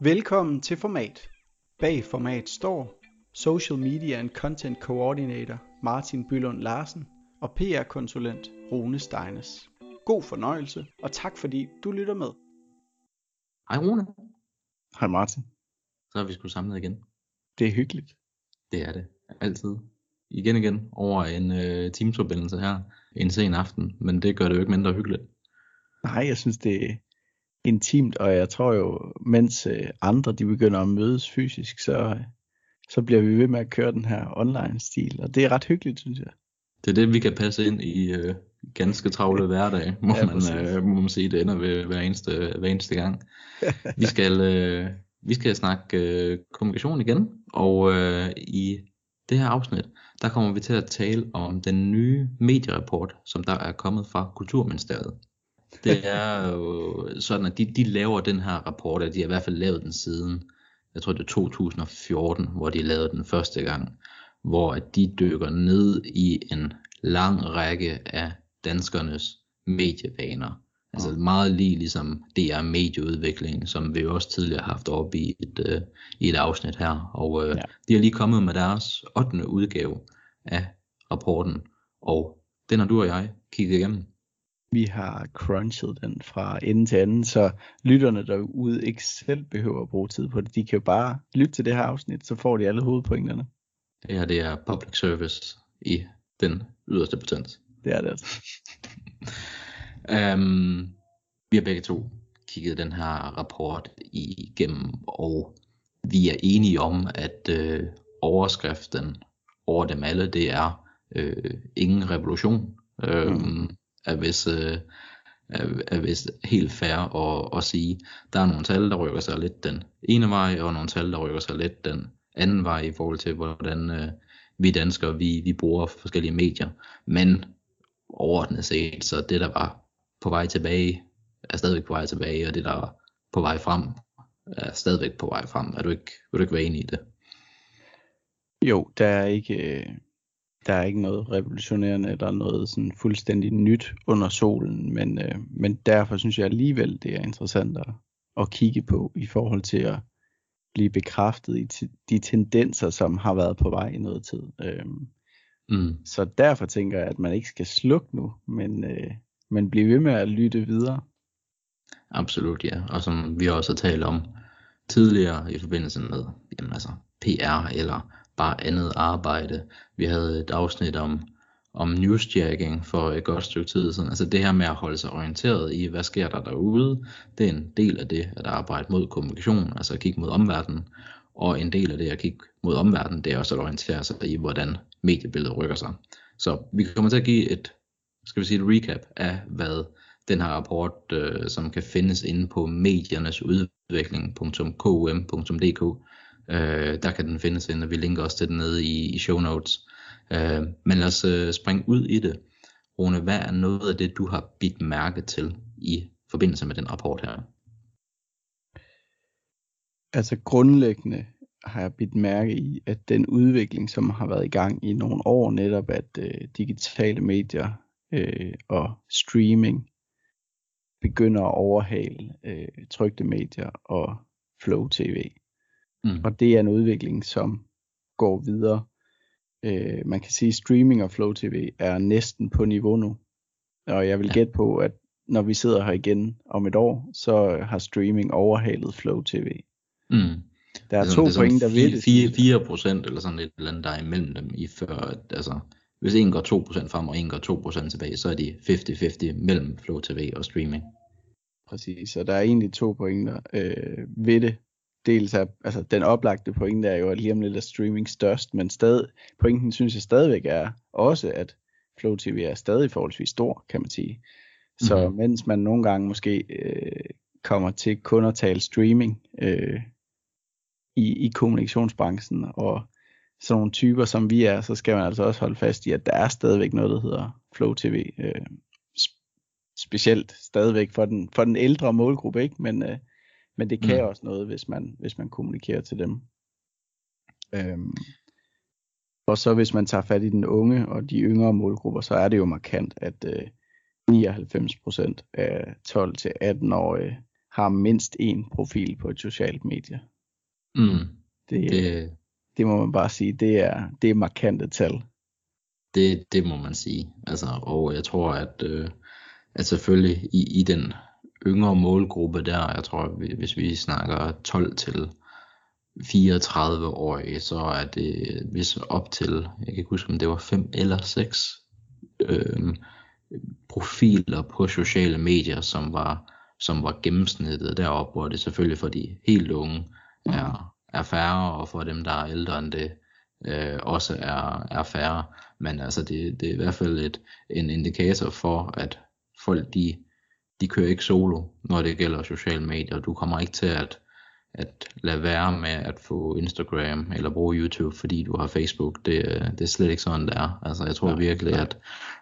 Velkommen til Format. Bag Format står Social Media and Content Coordinator Martin Bylund Larsen og PR-konsulent Rune Steines. God fornøjelse, og tak fordi du lytter med. Hej Rune. Hej Martin. Så er vi sgu samlet igen. Det er hyggeligt. Det er det. Altid. Igen over en teamsforbindelse her en sen aften, men det gør det jo ikke mindre hyggeligt. Nej, jeg synes det er intimt, og jeg tror jo, mens andre de begynder at mødes fysisk, så bliver vi ved med at køre den her online-stil, og det er ret hyggeligt, synes jeg. Det er det, vi kan passe ind i ganske travle hverdag, må man sige, det ender ved hver eneste gang. Vi skal snakke kommunikation igen, og i det her afsnit, der kommer vi til at tale om den nye medierapport, som der er kommet fra Kulturministeriet. Det er jo sådan, at de laver den her rapport, og de har i hvert fald lavet den siden, jeg tror det er 2014, hvor de lavede den første gang, hvor de dykker ned i en lang række af danskernes medievaner. Altså meget ligesom DR medieudvikling, som vi også tidligere har haft oppe i et afsnit her. Og de er lige kommet med deres 8. udgave af rapporten, og den har du og jeg kigget igennem. Vi har crunchet den fra ende til anden, så lytterne derude ikke selv behøver at bruge tid på det. De kan jo bare lytte til det her afsnit, så får de alle hovedpointerne. Det her, det er public service i den yderste potens. Det er det altså. Vi har begge to kigget den her rapport igennem, og vi er enige om, at overskriften over dem alle, det er ingen revolution. Er vist helt fair at sige. Der er nogle tal, der rykker sig lidt den ene vej, og nogle tal, der rykker sig lidt den anden vej i forhold til, hvordan vi danskere vi bruger forskellige medier. Men overordnet set, så det der var på vej tilbage, er stadigvæk på vej tilbage, og det der var på vej frem, er stadigvæk på vej frem. Vil du ikke være enig i det? Jo, der er ikke noget revolutionerende eller noget sådan fuldstændig nyt under solen, men derfor synes jeg alligevel, det er interessant at kigge på i forhold til at blive bekræftet i de tendenser, som har været på vej i noget tid. Så derfor tænker jeg, at man ikke skal slukke nu, men blive ved med at lytte videre. Absolut, ja. Og som vi også har talt om tidligere i forbindelse med PR eller bare andet arbejde. Vi havde et afsnit om newsjacking for et godt stykke tid siden. Altså det her med at holde sig orienteret i, hvad sker der derude, det er en del af det at arbejde mod kommunikation, altså at kigge mod omverdenen. Og en del af det at kigge mod omverdenen, det er også at orientere sig i, hvordan mediebilledet rykker sig. Så vi kommer til at give et recap af, hvad den her rapport, som kan findes inde på mediernesudvikling.com.dk, der kan den findes ind, og vi linker også til den nede i show notes. Men lad os springe ud i det. Rune, hvad er noget af det, du har bidt mærke til i forbindelse med den rapport her? Altså grundlæggende har jeg bidt mærke i, at den udvikling, som har været i gang i nogle år, netop at digitale medier og streaming begynder at overhale trykte medier og Flow TV. Og det er en udvikling, som går videre. Man kan sige, at streaming og Flow TV er næsten på niveau nu. Og jeg vil gætte på, at når vi sidder her igen om et år, så har streaming overhalet Flow TV. Der er sådan, to point, der ved det. 4% eller sådan et eller andet, der er imellem dem. Hvis en går 2% frem, og en går 2% tilbage, så er de 50-50 mellem Flow TV og streaming. Præcis, og der er egentlig to pointer ved det. Dels er, altså den oplagte pointe er jo, at lige om lidt er streaming størst, men pointen synes jeg stadigvæk er også, at Flow TV er stadig forholdsvis stor, kan man sige. Så mens man nogle gange måske kommer til kun at tale streaming i kommunikationsbranchen og sådan nogle typer som vi er, så skal man altså også holde fast i, at der er stadigvæk noget, der hedder Flow TV. Specielt stadigvæk for den ældre målgruppe, ikke? Men det kan også noget, hvis man kommunikerer til dem. Og så hvis man tager fat i den unge og de yngre målgrupper, så er det jo markant, at 99% af 12-18-årige har mindst én profil på et socialt medie. Mm. Det må man bare sige, det er markante tal. Det må man sige. Altså, og jeg tror, at selvfølgelig i den yngre målgruppe der, jeg tror, hvis vi snakker 12 til 34-årige, så er det hvis op til, jeg kan ikke huske, om det var 5 eller 6 profiler på sociale medier, som var gennemsnittet deroppe, hvor det selvfølgelig for de helt unge er færre, og for dem, der er ældre end det, også er færre. Men altså, det er i hvert fald en indikator for, at folk de kører ikke solo, når det gælder sociale medier. Du kommer ikke til at lade være med at få Instagram eller bruge YouTube, fordi du har Facebook. Det er slet ikke sådan, det er. Altså, jeg tror virkelig, at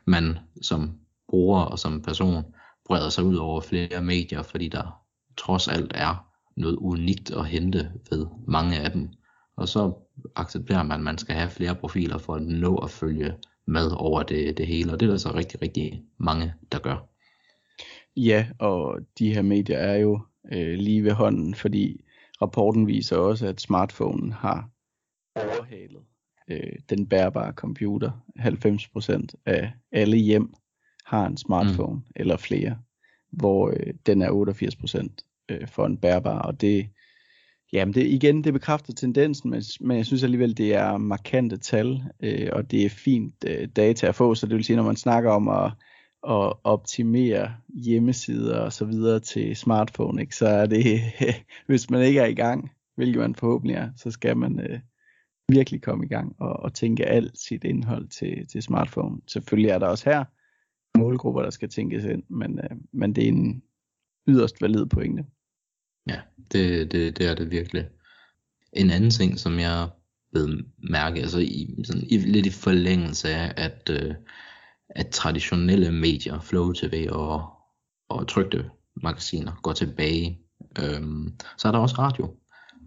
man som bruger og som person breder sig ud over flere medier, fordi der trods alt er noget unikt at hente ved mange af dem. Og så accepterer man, at man skal have flere profiler for at nå at følge med over det hele. Og det er der så rigtig, rigtig mange, der gør. Ja, og de her medier er jo lige ved hånden, fordi rapporten viser også, at smartphonen har overhalet den bærbare computer. 90% af alle hjem har en smartphone eller flere, hvor den er 88% for en bærbar. Og det, jamen det, igen, det bekræfter tendensen, men jeg synes alligevel, det er markante tal, og det er fint data at få. Så det vil sige, når man snakker om at optimere hjemmesider og så videre til smartphone, ikke, så er det, hvis man ikke er i gang, hvilket man forhåbentlig er, så skal man virkelig komme i gang og tænke alt sit indhold til smartphone. Selvfølgelig er der også her målgrupper, der skal tænkes ind, men det er en yderst valid pointe. Ja, det er det virkelig. En anden ting, som jeg ved mærke, altså lidt i forlængelse af, at traditionelle medier, Flow TV og trykte magasiner går tilbage, så er der også radio,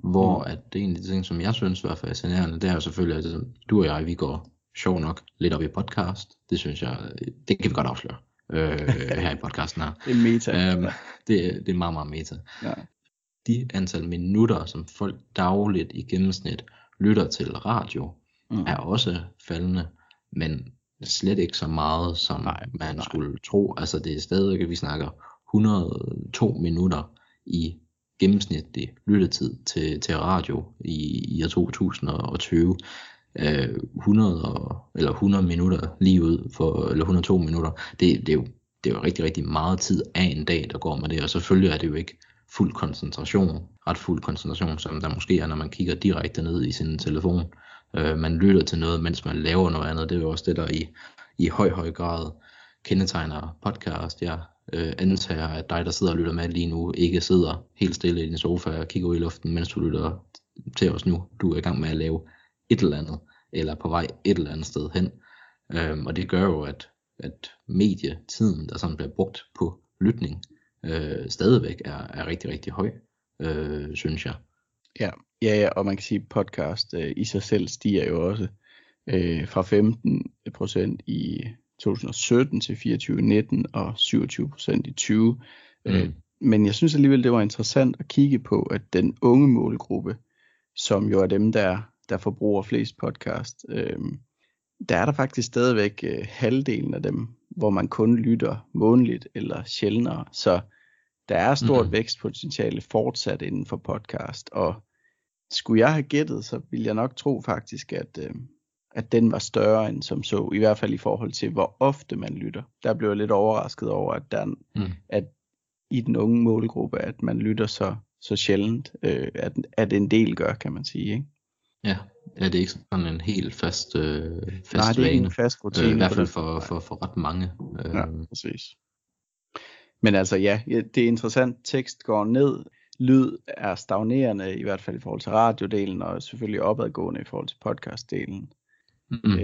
hvor at det er en af de ting, som jeg synes var fascinerende. Det er jo selvfølgelig, at du og jeg, vi går sjov nok lidt op i podcast. Det synes jeg, det kan vi godt afsløre her i podcasten her. Det er meta. Det er meget, meget meta. Ja. De antal minutter, som folk dagligt i gennemsnit lytter til radio, er også faldende, men slet ikke så meget, som man skulle tro. Altså, det er stadig, at vi snakker 102 minutter i gennemsnitlig lyttetid til radio i år 2020. 100 minutter lige ud for, eller 102 minutter, det er jo rigtig, rigtig meget tid af en dag, der går med det, og selvfølgelig er det jo ikke ret fuld koncentration, som der måske er, når man kigger direkte ned i sin telefon. Man lytter til noget, mens man laver noget andet. Det er jo også det, der i høj grad kendetegner podcast. Jeg antager, at dig, der sidder og lytter med lige nu, ikke sidder helt stille i din sofa og kigger ud i luften, mens du lytter til os nu. Du er i gang med at lave et eller andet, eller på vej et eller andet sted hen. Og det gør jo, at medietiden, der sådan bliver brugt på lytning, stadigvæk er rigtig, rigtig høj, synes jeg. Ja, og man kan sige, at podcast i sig selv stiger jo også fra 15% i 2017 til 2019 og 27% i 2020. Men jeg synes alligevel, det var interessant at kigge på, at den unge målgruppe, som jo er dem, der forbruger flest podcast, der er der faktisk stadigvæk halvdelen af dem, hvor man kun lytter månedligt eller sjældnere. Så der er stort vækstpotentiale fortsat inden for podcast, og skulle jeg have gættet, så ville jeg nok tro faktisk, at den var større end som så, i hvert fald i forhold til, hvor ofte man lytter. Der blev jeg lidt overrasket over, at i den unge målgruppe, at man lytter så sjældent, at en del gør, kan man sige, ikke? Ja, det er ikke sådan en helt fast vane. Nej, det er ikke en fast rutine. I hvert fald for ret mange. Ja, præcis. Men altså ja, det er interessant. Tekst går ned, lyd er stagnerende, i hvert fald i forhold til radiodelen, og selvfølgelig opadgående i forhold til podcastdelen.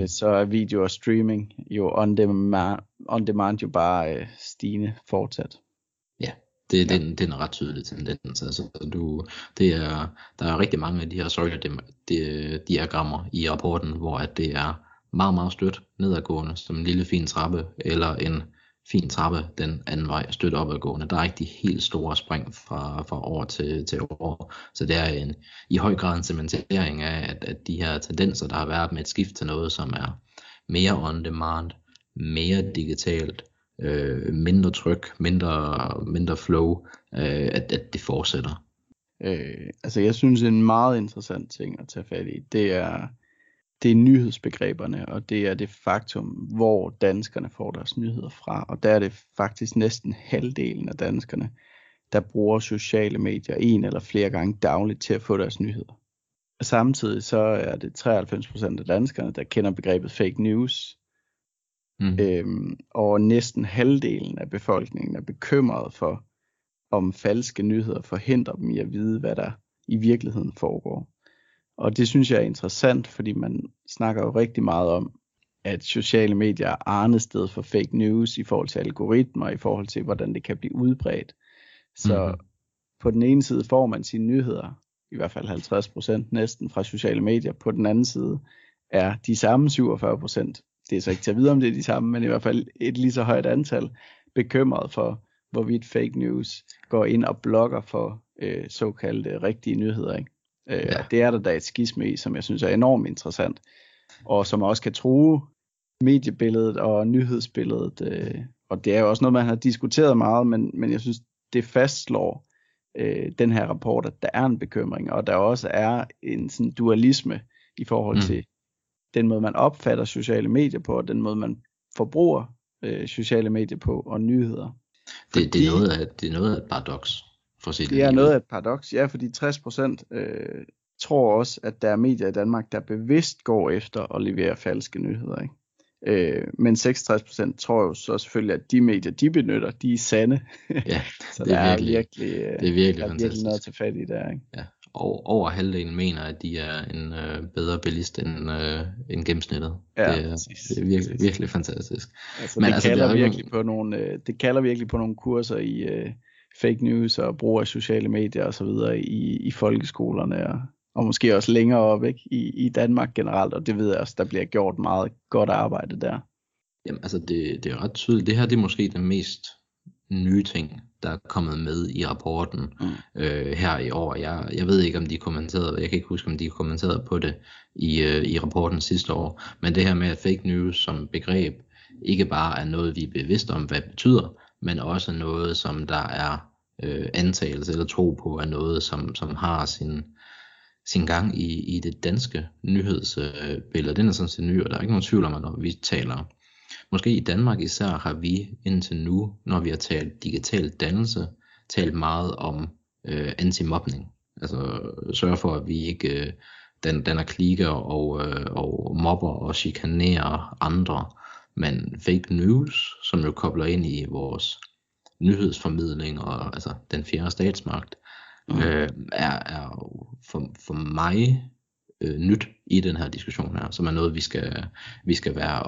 Så er video og streaming jo on demand jo bare stigende fortsat. Ja. Det er en ret tydelig tendens. Altså, der er rigtig mange af de her søjlediagrammer i rapporten, hvor at det er meget, meget stødt nedadgående, som en lille fin trappe, eller en fin trappe den anden vej, støtte opadgående. Der er ikke de helt store spring fra år til år. Så det er i høj grad en cementering af, at de her tendenser, der har været med et skift til noget, som er mere on demand, mere digitalt, mindre tryk, mindre flow, at det fortsætter. Altså jeg synes en meget interessant ting at tage fat i, det er nyhedsbegreberne, og det er det faktum, hvor danskerne får deres nyheder fra. Og der er det faktisk næsten halvdelen af danskerne, der bruger sociale medier en eller flere gange dagligt til at få deres nyheder. Og samtidig så er det 93% af danskerne, der kender begrebet fake news. Mm. Og næsten halvdelen af befolkningen er bekymret for, om falske nyheder forhindrer dem i at vide, hvad der i virkeligheden foregår. Og det synes jeg er interessant, fordi man snakker jo rigtig meget om, at sociale medier er arnested for fake news i forhold til algoritmer, i forhold til, hvordan det kan blive udbredt. Så på den ene side får man sine nyheder, i hvert fald 50% næsten fra sociale medier. På den anden side er de samme 47%, det er så ikke til at vide, om det er de samme, men i hvert fald et lige så højt antal, bekymret for, hvorvidt fake news går ind og blokker for såkaldte rigtige nyheder, ikke? Ja. Det er der et skisme i, som jeg synes er enormt interessant, og som også kan true mediebilledet og nyhedsbilledet, og det er jo også noget, man har diskuteret meget, men jeg synes, det fastslår den her rapport, at der er en bekymring, og der også er en sådan dualisme i forhold til den måde, man opfatter sociale medier på, og den måde, man forbruger sociale medier på, og nyheder. Det er noget af et paradoks. Det er noget af et paradoks, ja, fordi 60% tror også, at der er medier i Danmark, der bevidst går efter at levere falske nyheder, ikke? Men 66% tror jo så selvfølgelig, at de medier, de benytter, de er sande. Ja, så det er virkelig noget at tage fat i der, ikke? Ja. Og over halvdelen mener, at de er en bedre bilist end gennemsnittet. Ja, det er virkelig fantastisk. Altså, det kalder virkelig på nogle kurser i... fake news og brug af sociale medier og så videre i folkeskolerne og måske også længere op, ikke? I Danmark generelt, og det ved jeg også, der bliver gjort meget godt arbejde der. Jamen altså det er ret tydeligt. Det her det er måske den mest nye ting, der er kommet med i rapporten her i år. Jeg ved ikke, om de kommenterede, jeg kan ikke huske, om de kommenterede på det i rapporten sidste år, men det her med fake news som begreb ikke bare er noget, vi er bevidste om, hvad det betyder, men også noget, som der er antagelse eller tro på, er noget, som har sin gang i det danske nyhedsbillede. Den er sådan set ny, og der er ikke nogen tvivl om, at når vi taler, måske i Danmark især, har vi indtil nu, når vi har talt digital dannelse, talt meget om anti-mobning. Altså sørge for, at vi ikke danner kliker og mobber og chikanerer andre. Men fake news, som jo kobler ind i vores nyhedsformidling og altså den fjerde statsmagt, er for mig nyt i den her diskussion her, som er noget, vi skal være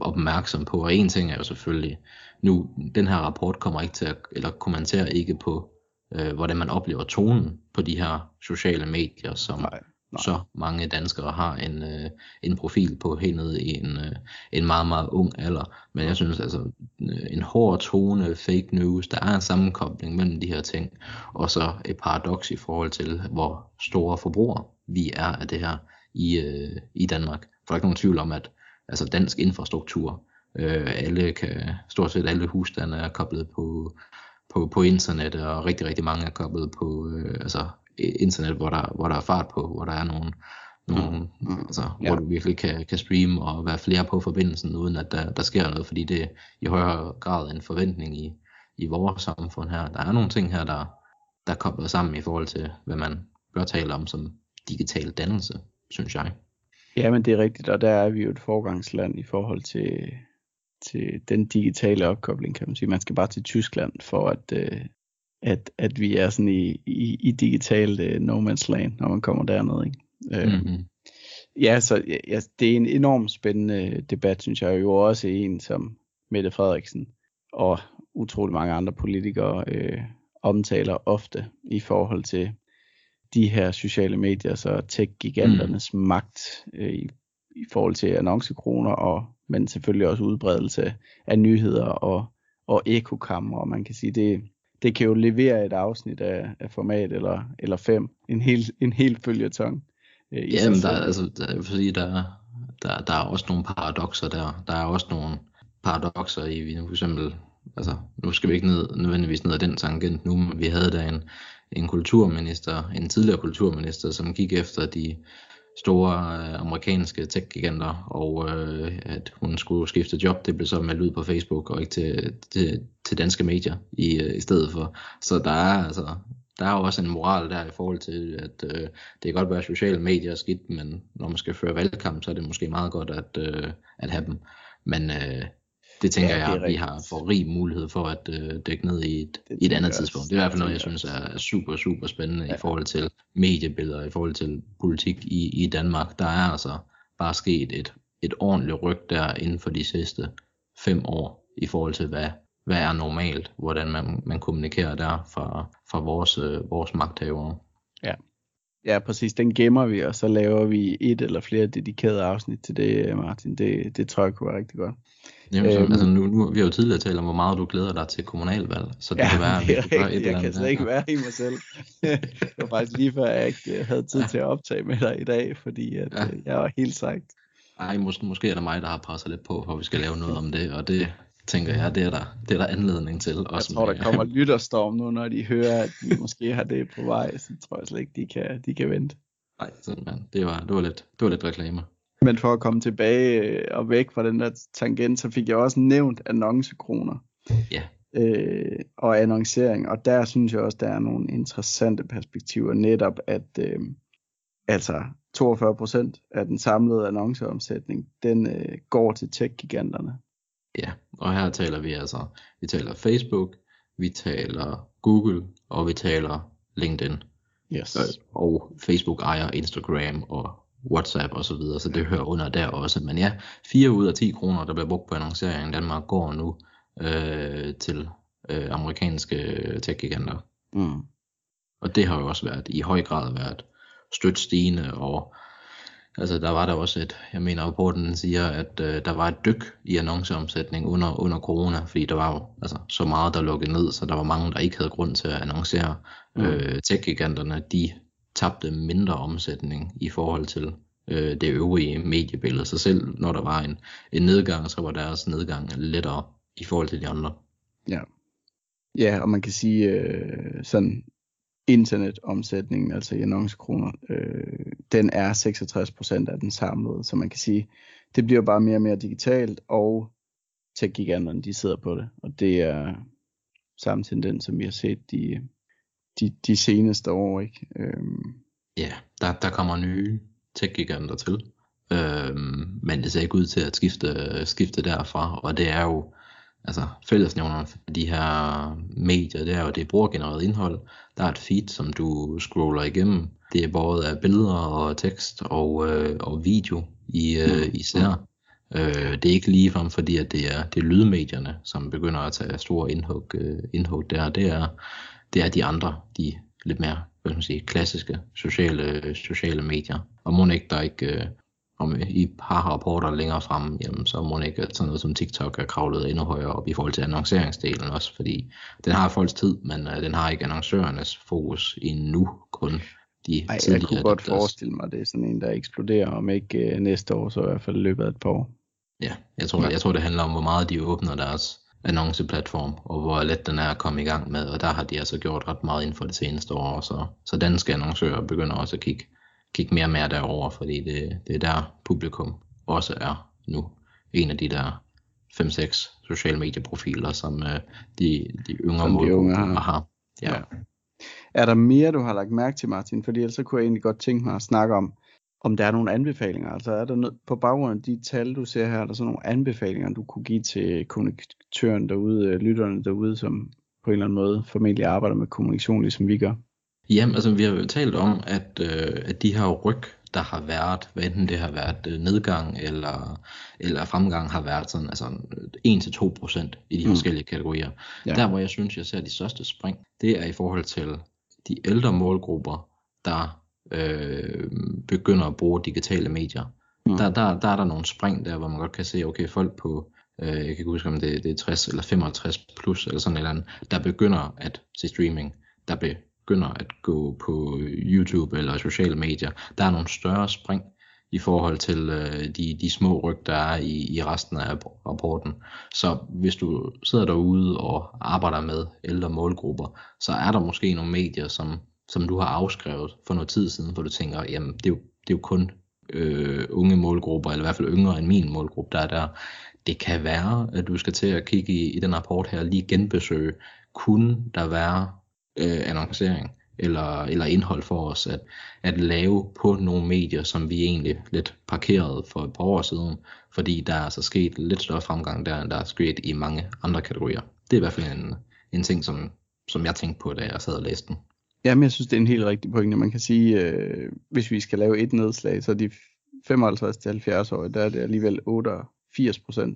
opmærksom på. Og en ting er jo selvfølgelig, nu den her rapport kommer ikke til at, eller kommenterer ikke på, hvordan man oplever tonen på de her sociale medier, som... Nej. Så mange danskere har en profil på helt ned i en meget, meget ung alder. Men jeg synes altså, en hård tone, fake news, der er en sammenkobling mellem de her ting, og så et paradoks i forhold til, hvor store forbrugere vi er af det her i Danmark. For der er ikke nogen tvivl om, at altså dansk infrastruktur, stort set alle husstande er koblet på internettet, og rigtig, rigtig mange er koblet på... internet, hvor der er fart på, hvor der er nogle hvor du virkelig kan streame og være flere på forbindelsen, uden at der sker noget, fordi det i højere grad er en forventning i vores samfund her. Der er nogle ting her, der kobler sammen i forhold til, hvad man bør tale om som digital dannelse, synes jeg. Ja, men det er rigtigt, og der er vi jo et forgangsland i forhold til den digitale opkobling, kan man sige. Man skal bare til Tyskland for at vi er sådan i digitalt no man's land, når man kommer dernede, ikke? Ja, så ja, det er en enormt spændende debat, synes jeg, jo også en, som Mette Frederiksen og utrolig mange andre politikere omtaler ofte i forhold til de her sociale medier, så tech-giganternes magt i forhold til annoncekroner og men selvfølgelig også udbredelse af nyheder og ekokammer, og man kan sige, det kan jo levere et afsnit af format eller 5, en hel føljeton. Jamen, der er også nogle paradokser der. Der er også nogle paradokser i, for eksempel, altså nu skal vi ikke nødvendigvis ned ad den tangent nu, men vi havde da en kulturminister, en tidligere kulturminister, som gik efter de store amerikanske tech-giganter, og at hun skulle skifte job, det blev så meldt ud på Facebook, og ikke til danske medier i stedet for. Så der er også en moral der i forhold til, at det kan godt være sociale medier er skidt, men når man skal føre valgkamp, så er det måske meget godt at have dem. Men det tænker jeg, at vi har for rig mulighed for at dykke ned i et andet tidspunkt. Det er i hvert fald noget, jeg synes er super, super spændende i forhold til mediebilleder, i forhold til politik i Danmark. Der er altså bare sket et ordentligt ryg der inden for de sidste 5 år i forhold til, hvad er normalt, hvordan man kommunikerer der fra vores magthavere. Ja. Ja, præcis. Den gemmer vi, og så laver vi et eller flere dedikerede afsnit til det, Martin. Det tror jeg kunne være rigtig godt. Jamen, altså nu vi har jo tidligere talt om, hvor meget du glæder dig til kommunalvalg. Så det kan være, det er rigtigt. Jeg kan slet ikke være i mig selv. Det var faktisk lige før, jeg ikke havde tid til at optage med dig i dag, fordi at, jeg var helt sejt. Ej, måske er det mig, der har presset lidt på, for vi skal lave noget om det, og det tænker jeg, det er der anledning til. Også jeg tror, der kommer lytterstorm nu, når de hører, at de måske har det på vej, så tror jeg slet ikke, de kan vente. Nej, simpelthen. Det var lidt reklame. Men for at komme tilbage og væk fra den der tangent, så fik jeg også nævnt annoncekroner og annoncering, og der synes jeg også, der er nogle interessante perspektiver, netop at altså 42% af den samlede annonceomsætning, den går til tech-giganterne. Ja, og her taler vi altså, vi taler Facebook, vi taler Google, og vi taler LinkedIn. Yes. Og Facebook ejer Instagram og WhatsApp og så videre, så det hører under der også. Men ja, 4 ud af 10 kroner, der bliver brugt på annonceringen i Danmark, går nu til amerikanske tech-giganter. Mm. Og det har jo også været i høj grad været støt stigende, og altså der var der også jeg mener rapporten siger, at der var et dyk i annonceomsætning under corona, fordi der var jo altså så meget, der lukkede ned, så der var mange, der ikke havde grund til at annoncere. Tech-giganterne, de tabte mindre omsætning i forhold til det øvrige mediebillede. Så selv når der var en nedgang, så var deres nedgang lettere i forhold til de andre. Ja, ja, og man kan sige sådan, internetomsætningen, altså i annoncekroner, den er 66% af den samlede, så man kan sige, det bliver bare mere og mere digitalt, og tech-giganterne, de sidder på det, og det er samme tendens, som vi har set de seneste år, ikke? Ja, der kommer nye tech-giganter til, men det ser ikke ud til at skifte derfra, og det er jo altså fællesnævnerne for de her medier, det er jo det brugergenererede indhold. Der er et feed, som du scroller igennem. Det er både af billeder og tekst og video især. Det er ikke ligefrem, fordi at det er lydmedierne, som begynder at tage store indhug der. Det er de andre, de lidt mere, hvad skal man sige, klassiske sociale medier. Og må ikke, der ikke... Om I har rapporter længere frem, jamen, så må ikke sådan noget som TikTok er kravlet endnu højere op i forhold til annonceringsdelen også, fordi den har folks tid, men den har ikke annoncørernes fokus endnu, kun de tidligere. Jeg kunne godt forestille mig, det er sådan en, der eksploderer, om ikke næste år, så i hvert fald løbet af et par år. Ja, jeg tror det handler om, hvor meget de åbner deres annonceplatform, og hvor let den er at komme i gang med, og der har de altså gjort ret meget inden for det seneste år, så danske annoncører begynder også at kigge mere og mere derover, fordi det er der publikum også er nu. En af de der 5-6 sociale medieprofiler, som de yngre målgrupper har. Ja. Ja. Er der mere, du har lagt mærke til, Martin? Fordi ellers kunne jeg egentlig godt tænke mig at snakke om der er nogle anbefalinger. Altså er der noget, på baggrund af de tal, du ser her, er der sådan nogle anbefalinger, du kunne give til kommunikatøren derude, lytterne derude, som på en eller anden måde formentlig arbejder med kommunikation, ligesom vi gør? Jamen, altså vi har jo talt om, at de her ryg, der har været, hvad enten det har været nedgang eller fremgang, har været sådan, altså 1-2% i de forskellige kategorier. Ja. Der, hvor jeg synes, jeg ser de største spring, det er i forhold til de ældre målgrupper, der begynder at bruge digitale medier. Der er der nogle spring der, hvor man godt kan se, okay, folk på, jeg kan ikke huske, om det er 60 eller 55 plus, eller sådan et eller andet, der begynder at se streaming, der begynder at gå på YouTube eller sociale medier. Der er nogle større spring i forhold til de små ryg, der er i resten af rapporten. Så hvis du sidder derude og arbejder med ældre målgrupper, så er der måske nogle medier, som du har afskrevet for noget tid siden, hvor du tænker, jamen det er jo kun unge målgrupper, eller i hvert fald yngre end min målgruppe, der er der. Det kan være, at du skal til at kigge i den rapport her, lige genbesøge, kunne der være annoncering eller indhold for os at lave på nogle medier, som vi egentlig lidt parkerede for et par år siden, fordi der er så sket lidt større fremgang der, end der er sket i mange andre kategorier. Det er i hvert fald en ting, som jeg tænkte på, da jeg sad og læste den. Jamen, jeg synes, det er en helt rigtig pointe. Man kan sige, hvis vi skal lave et nedslag, så de 55-70-årige, der er det alligevel 80%,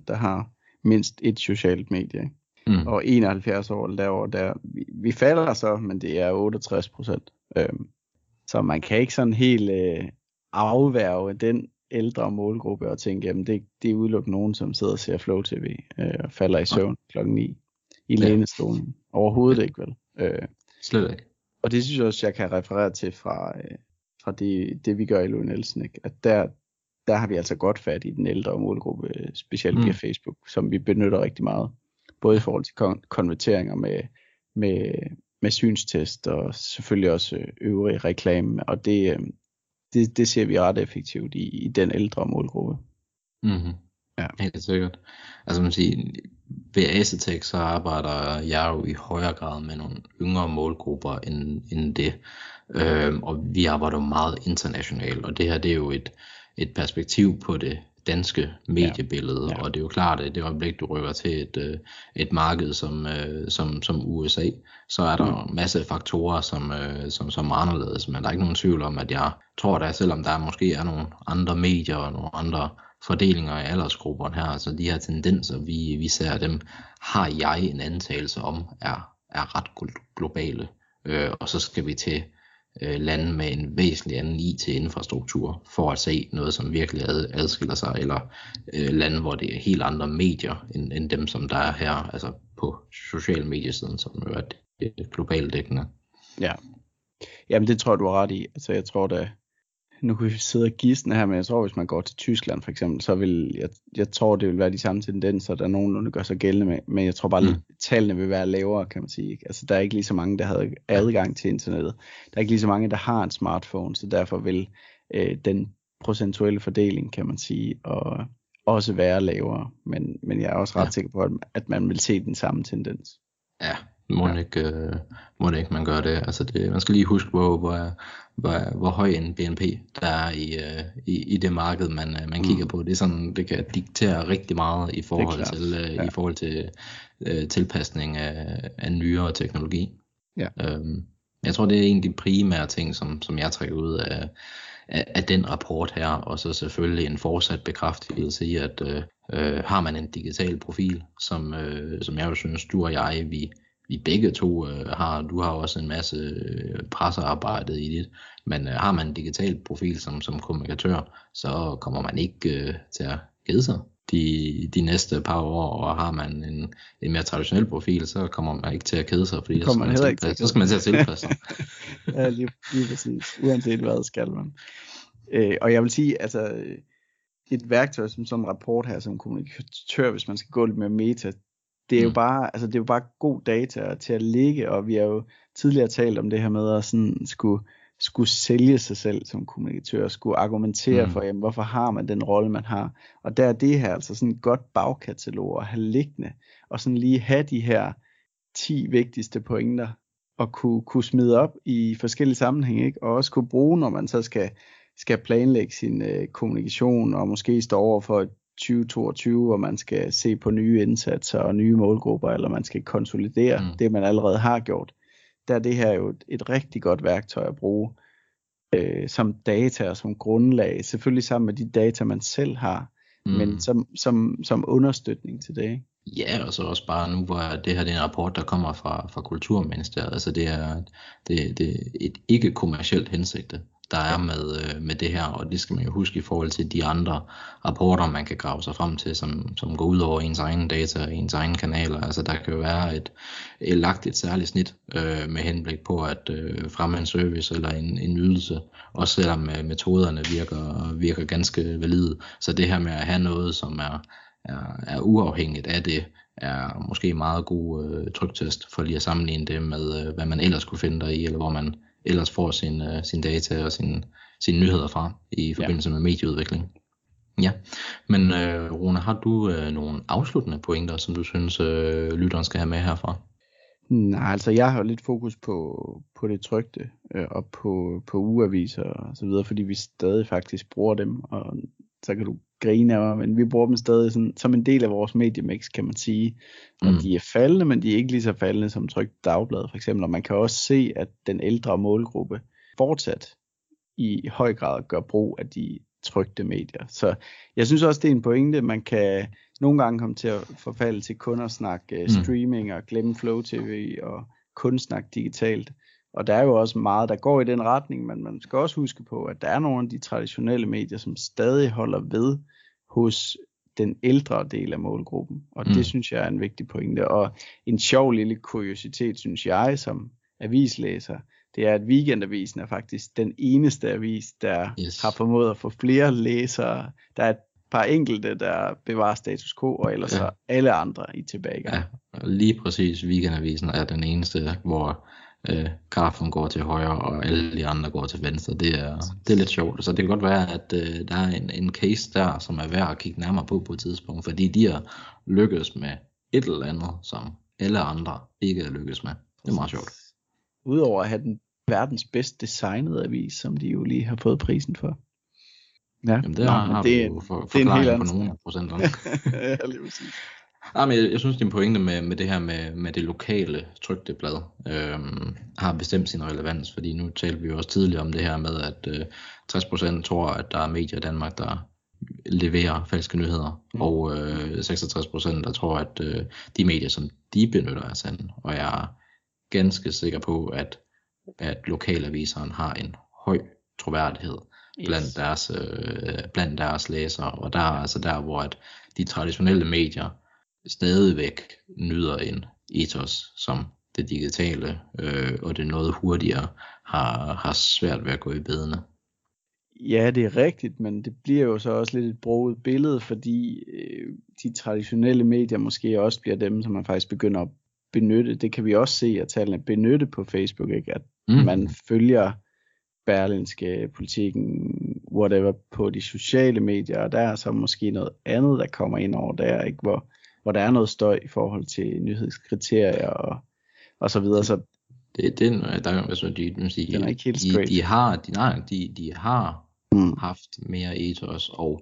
der har mindst et socialt medie. Ikke? Mm. Og 71-årige der vi falder så, men det er 68%. Så man kan ikke sådan helt afværge den ældre målgruppe og tænke, jamen det er udelukkende nogen, som sidder og ser Flow TV og falder i søvn klokken 9 i lænestolen. Overhovedet ikke, vel? Slet ikke. Og det synes jeg også, jeg kan referere til fra det vi gør i Louis Nielsen, ikke? At der har vi altså godt fat i den ældre målgruppe, specielt via Facebook, som vi benytter rigtig meget. Både i forhold til konverteringer med synstest og selvfølgelig også øvrige reklame. Og det ser vi ret effektivt i den ældre målgruppe. Mm-hmm. Ja. Helt sikkert. Altså man siger, ved Acetec så arbejder jeg jo i højere grad med nogle yngre målgrupper end det. Og vi arbejder jo meget internationalt, og det her det er jo et perspektiv på det danske mediebillede, ja. Og det er jo klart, at i det øjeblik, du rykker til et marked som USA, så er der en masse faktorer, som er anderledes, men der er ikke nogen tvivl om, at jeg tror da, selvom der måske er nogle andre medier og nogle andre fordelinger i aldersgrupperne her, så de her tendenser, vi ser dem, har jeg en antagelse om, er ret globale, og så skal vi til lande med en væsentlig anden IT-infrastruktur for at se noget, som virkelig adskiller sig, eller lande, hvor det er helt andre medier end dem, som der er her, altså på sociale mediesiden, som jo er det globalt dækkende. Ja, jamen det tror jeg, du har ret i. Altså jeg tror da, nu kan vi sidde og gisne her, men jeg tror, hvis man går til Tyskland for eksempel, så vil jeg tror, det vil være de samme tendenser, der nogenlunde gør sig gældende med, men jeg tror bare, tallene vil være lavere, kan man sige. Altså, der er ikke lige så mange, der havde adgang til internettet. Der er ikke lige så mange, der har en smartphone, så derfor vil den procentuelle fordeling, kan man sige, og også være lavere. Men jeg er også ret sikker på, at man vil se den samme tendens. Ja. Må det ikke man gør det. Altså det, man skal lige huske, hvor høj en BNP der er i det marked, man kigger på. Det er sådan, det kan diktere rigtig meget i forhold til, tilpasning af nyere teknologi. Ja. Jeg tror, det er en af de primære ting, som jeg trækker ud af den rapport her, og så selvfølgelig en fortsat bekræftelse i, at har man en digital profil, som jeg jo synes, du og jeg, vi begge to har, du har også en masse pressearbejdet i det, men har man en digital profil som kommunikatør, så kommer man ikke til at kede sig de næste par år, og har man en mere traditionel profil, så kommer man ikke til at kede sig, fordi så skal man til at tilpasse sig. Ja, lige præcis. Uanset hvad skal man. Og jeg vil sige, altså et værktøj som sådan en rapport her som kommunikatør, hvis man skal gå lidt mere meta, det er jo bare, altså det er jo bare god data til at ligge, og vi har jo tidligere talt om det her med at sådan skulle sælge sig selv som kommunikatør, skulle argumentere for, jamen, hvorfor har man den rolle, man har. Og der er det her altså sådan et godt bagkatalog at have liggende, og sådan lige have de her 10 vigtigste pointer, og kunne smide op i forskellige sammenhænge, ikke? Og også kunne bruge, når man så skal planlægge sin kommunikation, og måske stå over for 2022, hvor man skal se på nye indsatser og nye målgrupper, eller man skal konsolidere det, man allerede har gjort. Der er det her jo et rigtig godt værktøj at bruge som data og som grundlag, selvfølgelig sammen med de data, man selv har, men som understøtning til det. Ja, og så også bare nu, hvor det her det er en rapport, der kommer fra Kulturministeriet, altså det er et ikke-kommercielt hensigte. der er med det her, og det skal man jo huske i forhold til de andre rapporter, man kan grave sig frem til, som går ud over ens egne data og ens egne kanaler. Altså der kan jo være et lagt et særligt snit med henblik på at fremme en service eller en ydelse, også selvom metoderne virker ganske valide. Så det her med at have noget, som er uafhængigt af det, er måske meget god tryktest for lige at sammenligne det med, hvad man ellers kunne finde der i, eller hvor man ellers får sin data og sine nyheder fra i forbindelse med medieudvikling. Ja, men Rune, har du nogle afsluttende pointer, som du synes lytteren skal have med herfra? Nej, altså jeg har lidt fokus på det trykte og på ugeaviser og så videre, fordi vi stadig faktisk bruger dem, og så kan du grine af mig, men vi bruger dem stadig sådan, som en del af vores mediemix, kan man sige. Og de er faldende, men de er ikke lige så faldende som trykt dagblad for eksempel. Og man kan også se, at den ældre målgruppe fortsat i høj grad gør brug af de trykte medier. Så jeg synes også, det er en pointe. Man kan nogle gange komme til at forfalde til kun at snakke streaming og glemme Flow TV og kun snakke digitalt. Og der er jo også meget, der går i den retning, men man skal også huske på, at der er nogle af de traditionelle medier, som stadig holder ved hos den ældre del af målgruppen. Og det synes jeg er en vigtig pointe. Og en sjov lille kuriositet, synes jeg som avislæser, det er, at Weekendavisen er faktisk den eneste avis, der har formået at få flere læsere. Der er et par enkelte, der bevarer status quo, og ellers så alle andre i tilbagegang. Ja, lige præcis. Weekendavisen er den eneste, hvor grafen går til højre, og alle de andre går til venstre. Det er lidt sjovt. Så det kan godt være, at der er en case der, som er værd at kigge nærmere på et tidspunkt, fordi de har lykkes med et eller andet, som alle andre ikke har lykkes med. Det er meget sjovt. Udover at have den verdens bedst designede avis, som de jo lige har fået prisen for. Ja. Jamen det har vi jo forklaring på nogle af procenterne. Ja, lige præcis. Nej, men jeg synes, din pointe med det her med det lokale trykte blad har bestemt sin relevans, fordi nu talte vi jo også tidligere om det her med, at 60% tror, at der er medier i Danmark, der leverer falske nyheder, og 66% der tror, at de medier, som de benytter, er sande. Og jeg er ganske sikker på, at lokalaviseren har en høj troværdighed blandt deres læsere, og der er altså der, hvor at de traditionelle medier stadigvæk nyder en ethos, som det digitale og det noget hurtigere har svært ved at gå i bedene. Ja, det er rigtigt, men det bliver jo så også lidt et broget billede, fordi de traditionelle medier måske også bliver dem, som man faktisk begynder at benytte. Det kan vi også se, at tallene benytte på Facebook, ikke? At man følger Berlingske, Politikken, whatever, på de sociale medier, og der er så måske noget andet, der kommer ind over der, ikke? Hvor der er noget støj i forhold til nyhedskriterier og så videre. Så de har haft mere ethos, og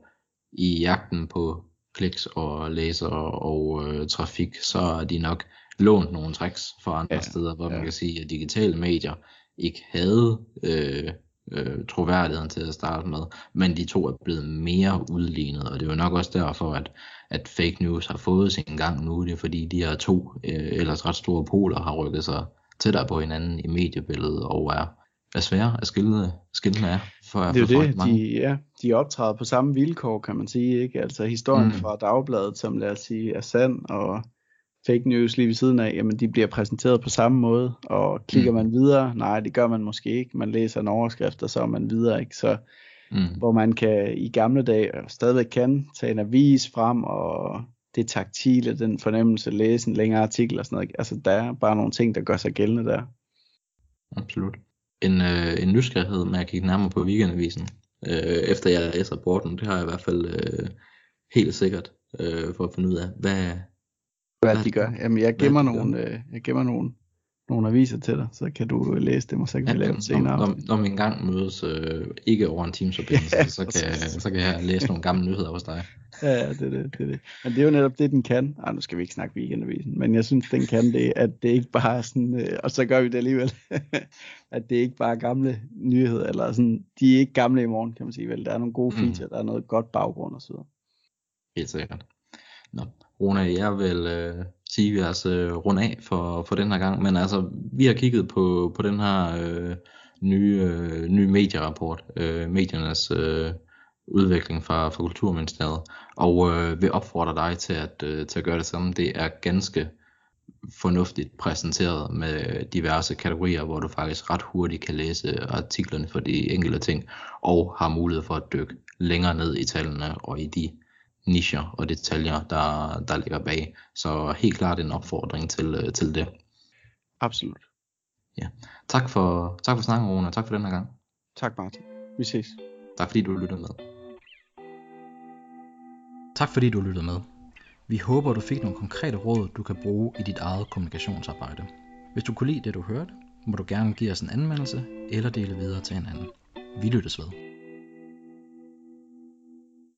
i jagten på kliks og læsere og trafik, så er de nok lånt nogle tricks fra andre steder, hvor man kan sige, at digitale medier ikke havde troværdigheden til at starte med, men de to er blevet mere udlignet, og det er jo nok også derfor, at fake news har fået sin gang nu. Det er fordi de her to ellers ret store poler har rykket sig tættere på hinanden i mediebilledet og er svære at skille af for folk mange. De optræder på samme vilkår, kan man sige, ikke? Altså historien fra Dagbladet, som lad os sige er sand, og fake news lige ved siden af, jamen de bliver præsenteret på samme måde, og klikker man videre, nej det gør man måske ikke, man læser en overskrift, og så er man videre, ikke? Så hvor man kan i gamle dage stadigvæk kan tage en avis frem, og det taktile, den fornemmelse, læse en længere artikel og sådan noget, altså der er bare nogle ting, der gør sig gældende der. Absolut. En nysgerrighed med at kigge nærmere på Weekendavisen, efter jeg læser rapporten, det har jeg i hvert fald helt sikkert for at finde ud af, hvad de gør. Jamen, jeg gemmer nogle aviser til dig, så kan du læse dem, og så kan vi lave dem senere. Når vi engang mødes, ikke over en teamsforbindelse, så kan jeg læse nogle gamle nyheder hos dig. Ja, det. Men det er jo netop det, den kan. Ej, nu skal vi ikke snakke Weekendavisen, men jeg synes, den kan det, at det ikke bare er sådan, og så gør vi det alligevel, at det ikke bare er gamle nyheder, eller sådan, de er ikke gamle i morgen, kan man sige, vel. Der er nogle gode feature, der er noget godt baggrund og så videre. Helt sikkert. Nå. Rune, jeg vil sige, at vi er rundt af for den her gang, men altså, vi har kigget på den her nye medierapport, mediernes udvikling fra Kulturministeriet, og vil opfordre dig til at gøre det samme. Det er ganske fornuftigt præsenteret med diverse kategorier, hvor du faktisk ret hurtigt kan læse artiklerne for de enkelte ting, og har mulighed for at dykke længere ned i tallene og i de nicher og detaljer, der ligger bag. Så helt klart en opfordring til det. Absolut. Ja. Tak for snakken, Rune, og tak for den her gang. Tak, Martin. Vi ses. Tak fordi du lyttede med. Tak fordi du lyttede med. Vi håber, du fik nogle konkrete råd, du kan bruge i dit eget kommunikationsarbejde. Hvis du kunne lide det, du hørte, må du gerne give os en anmeldelse eller dele videre til en anden. Vi lyttes ved.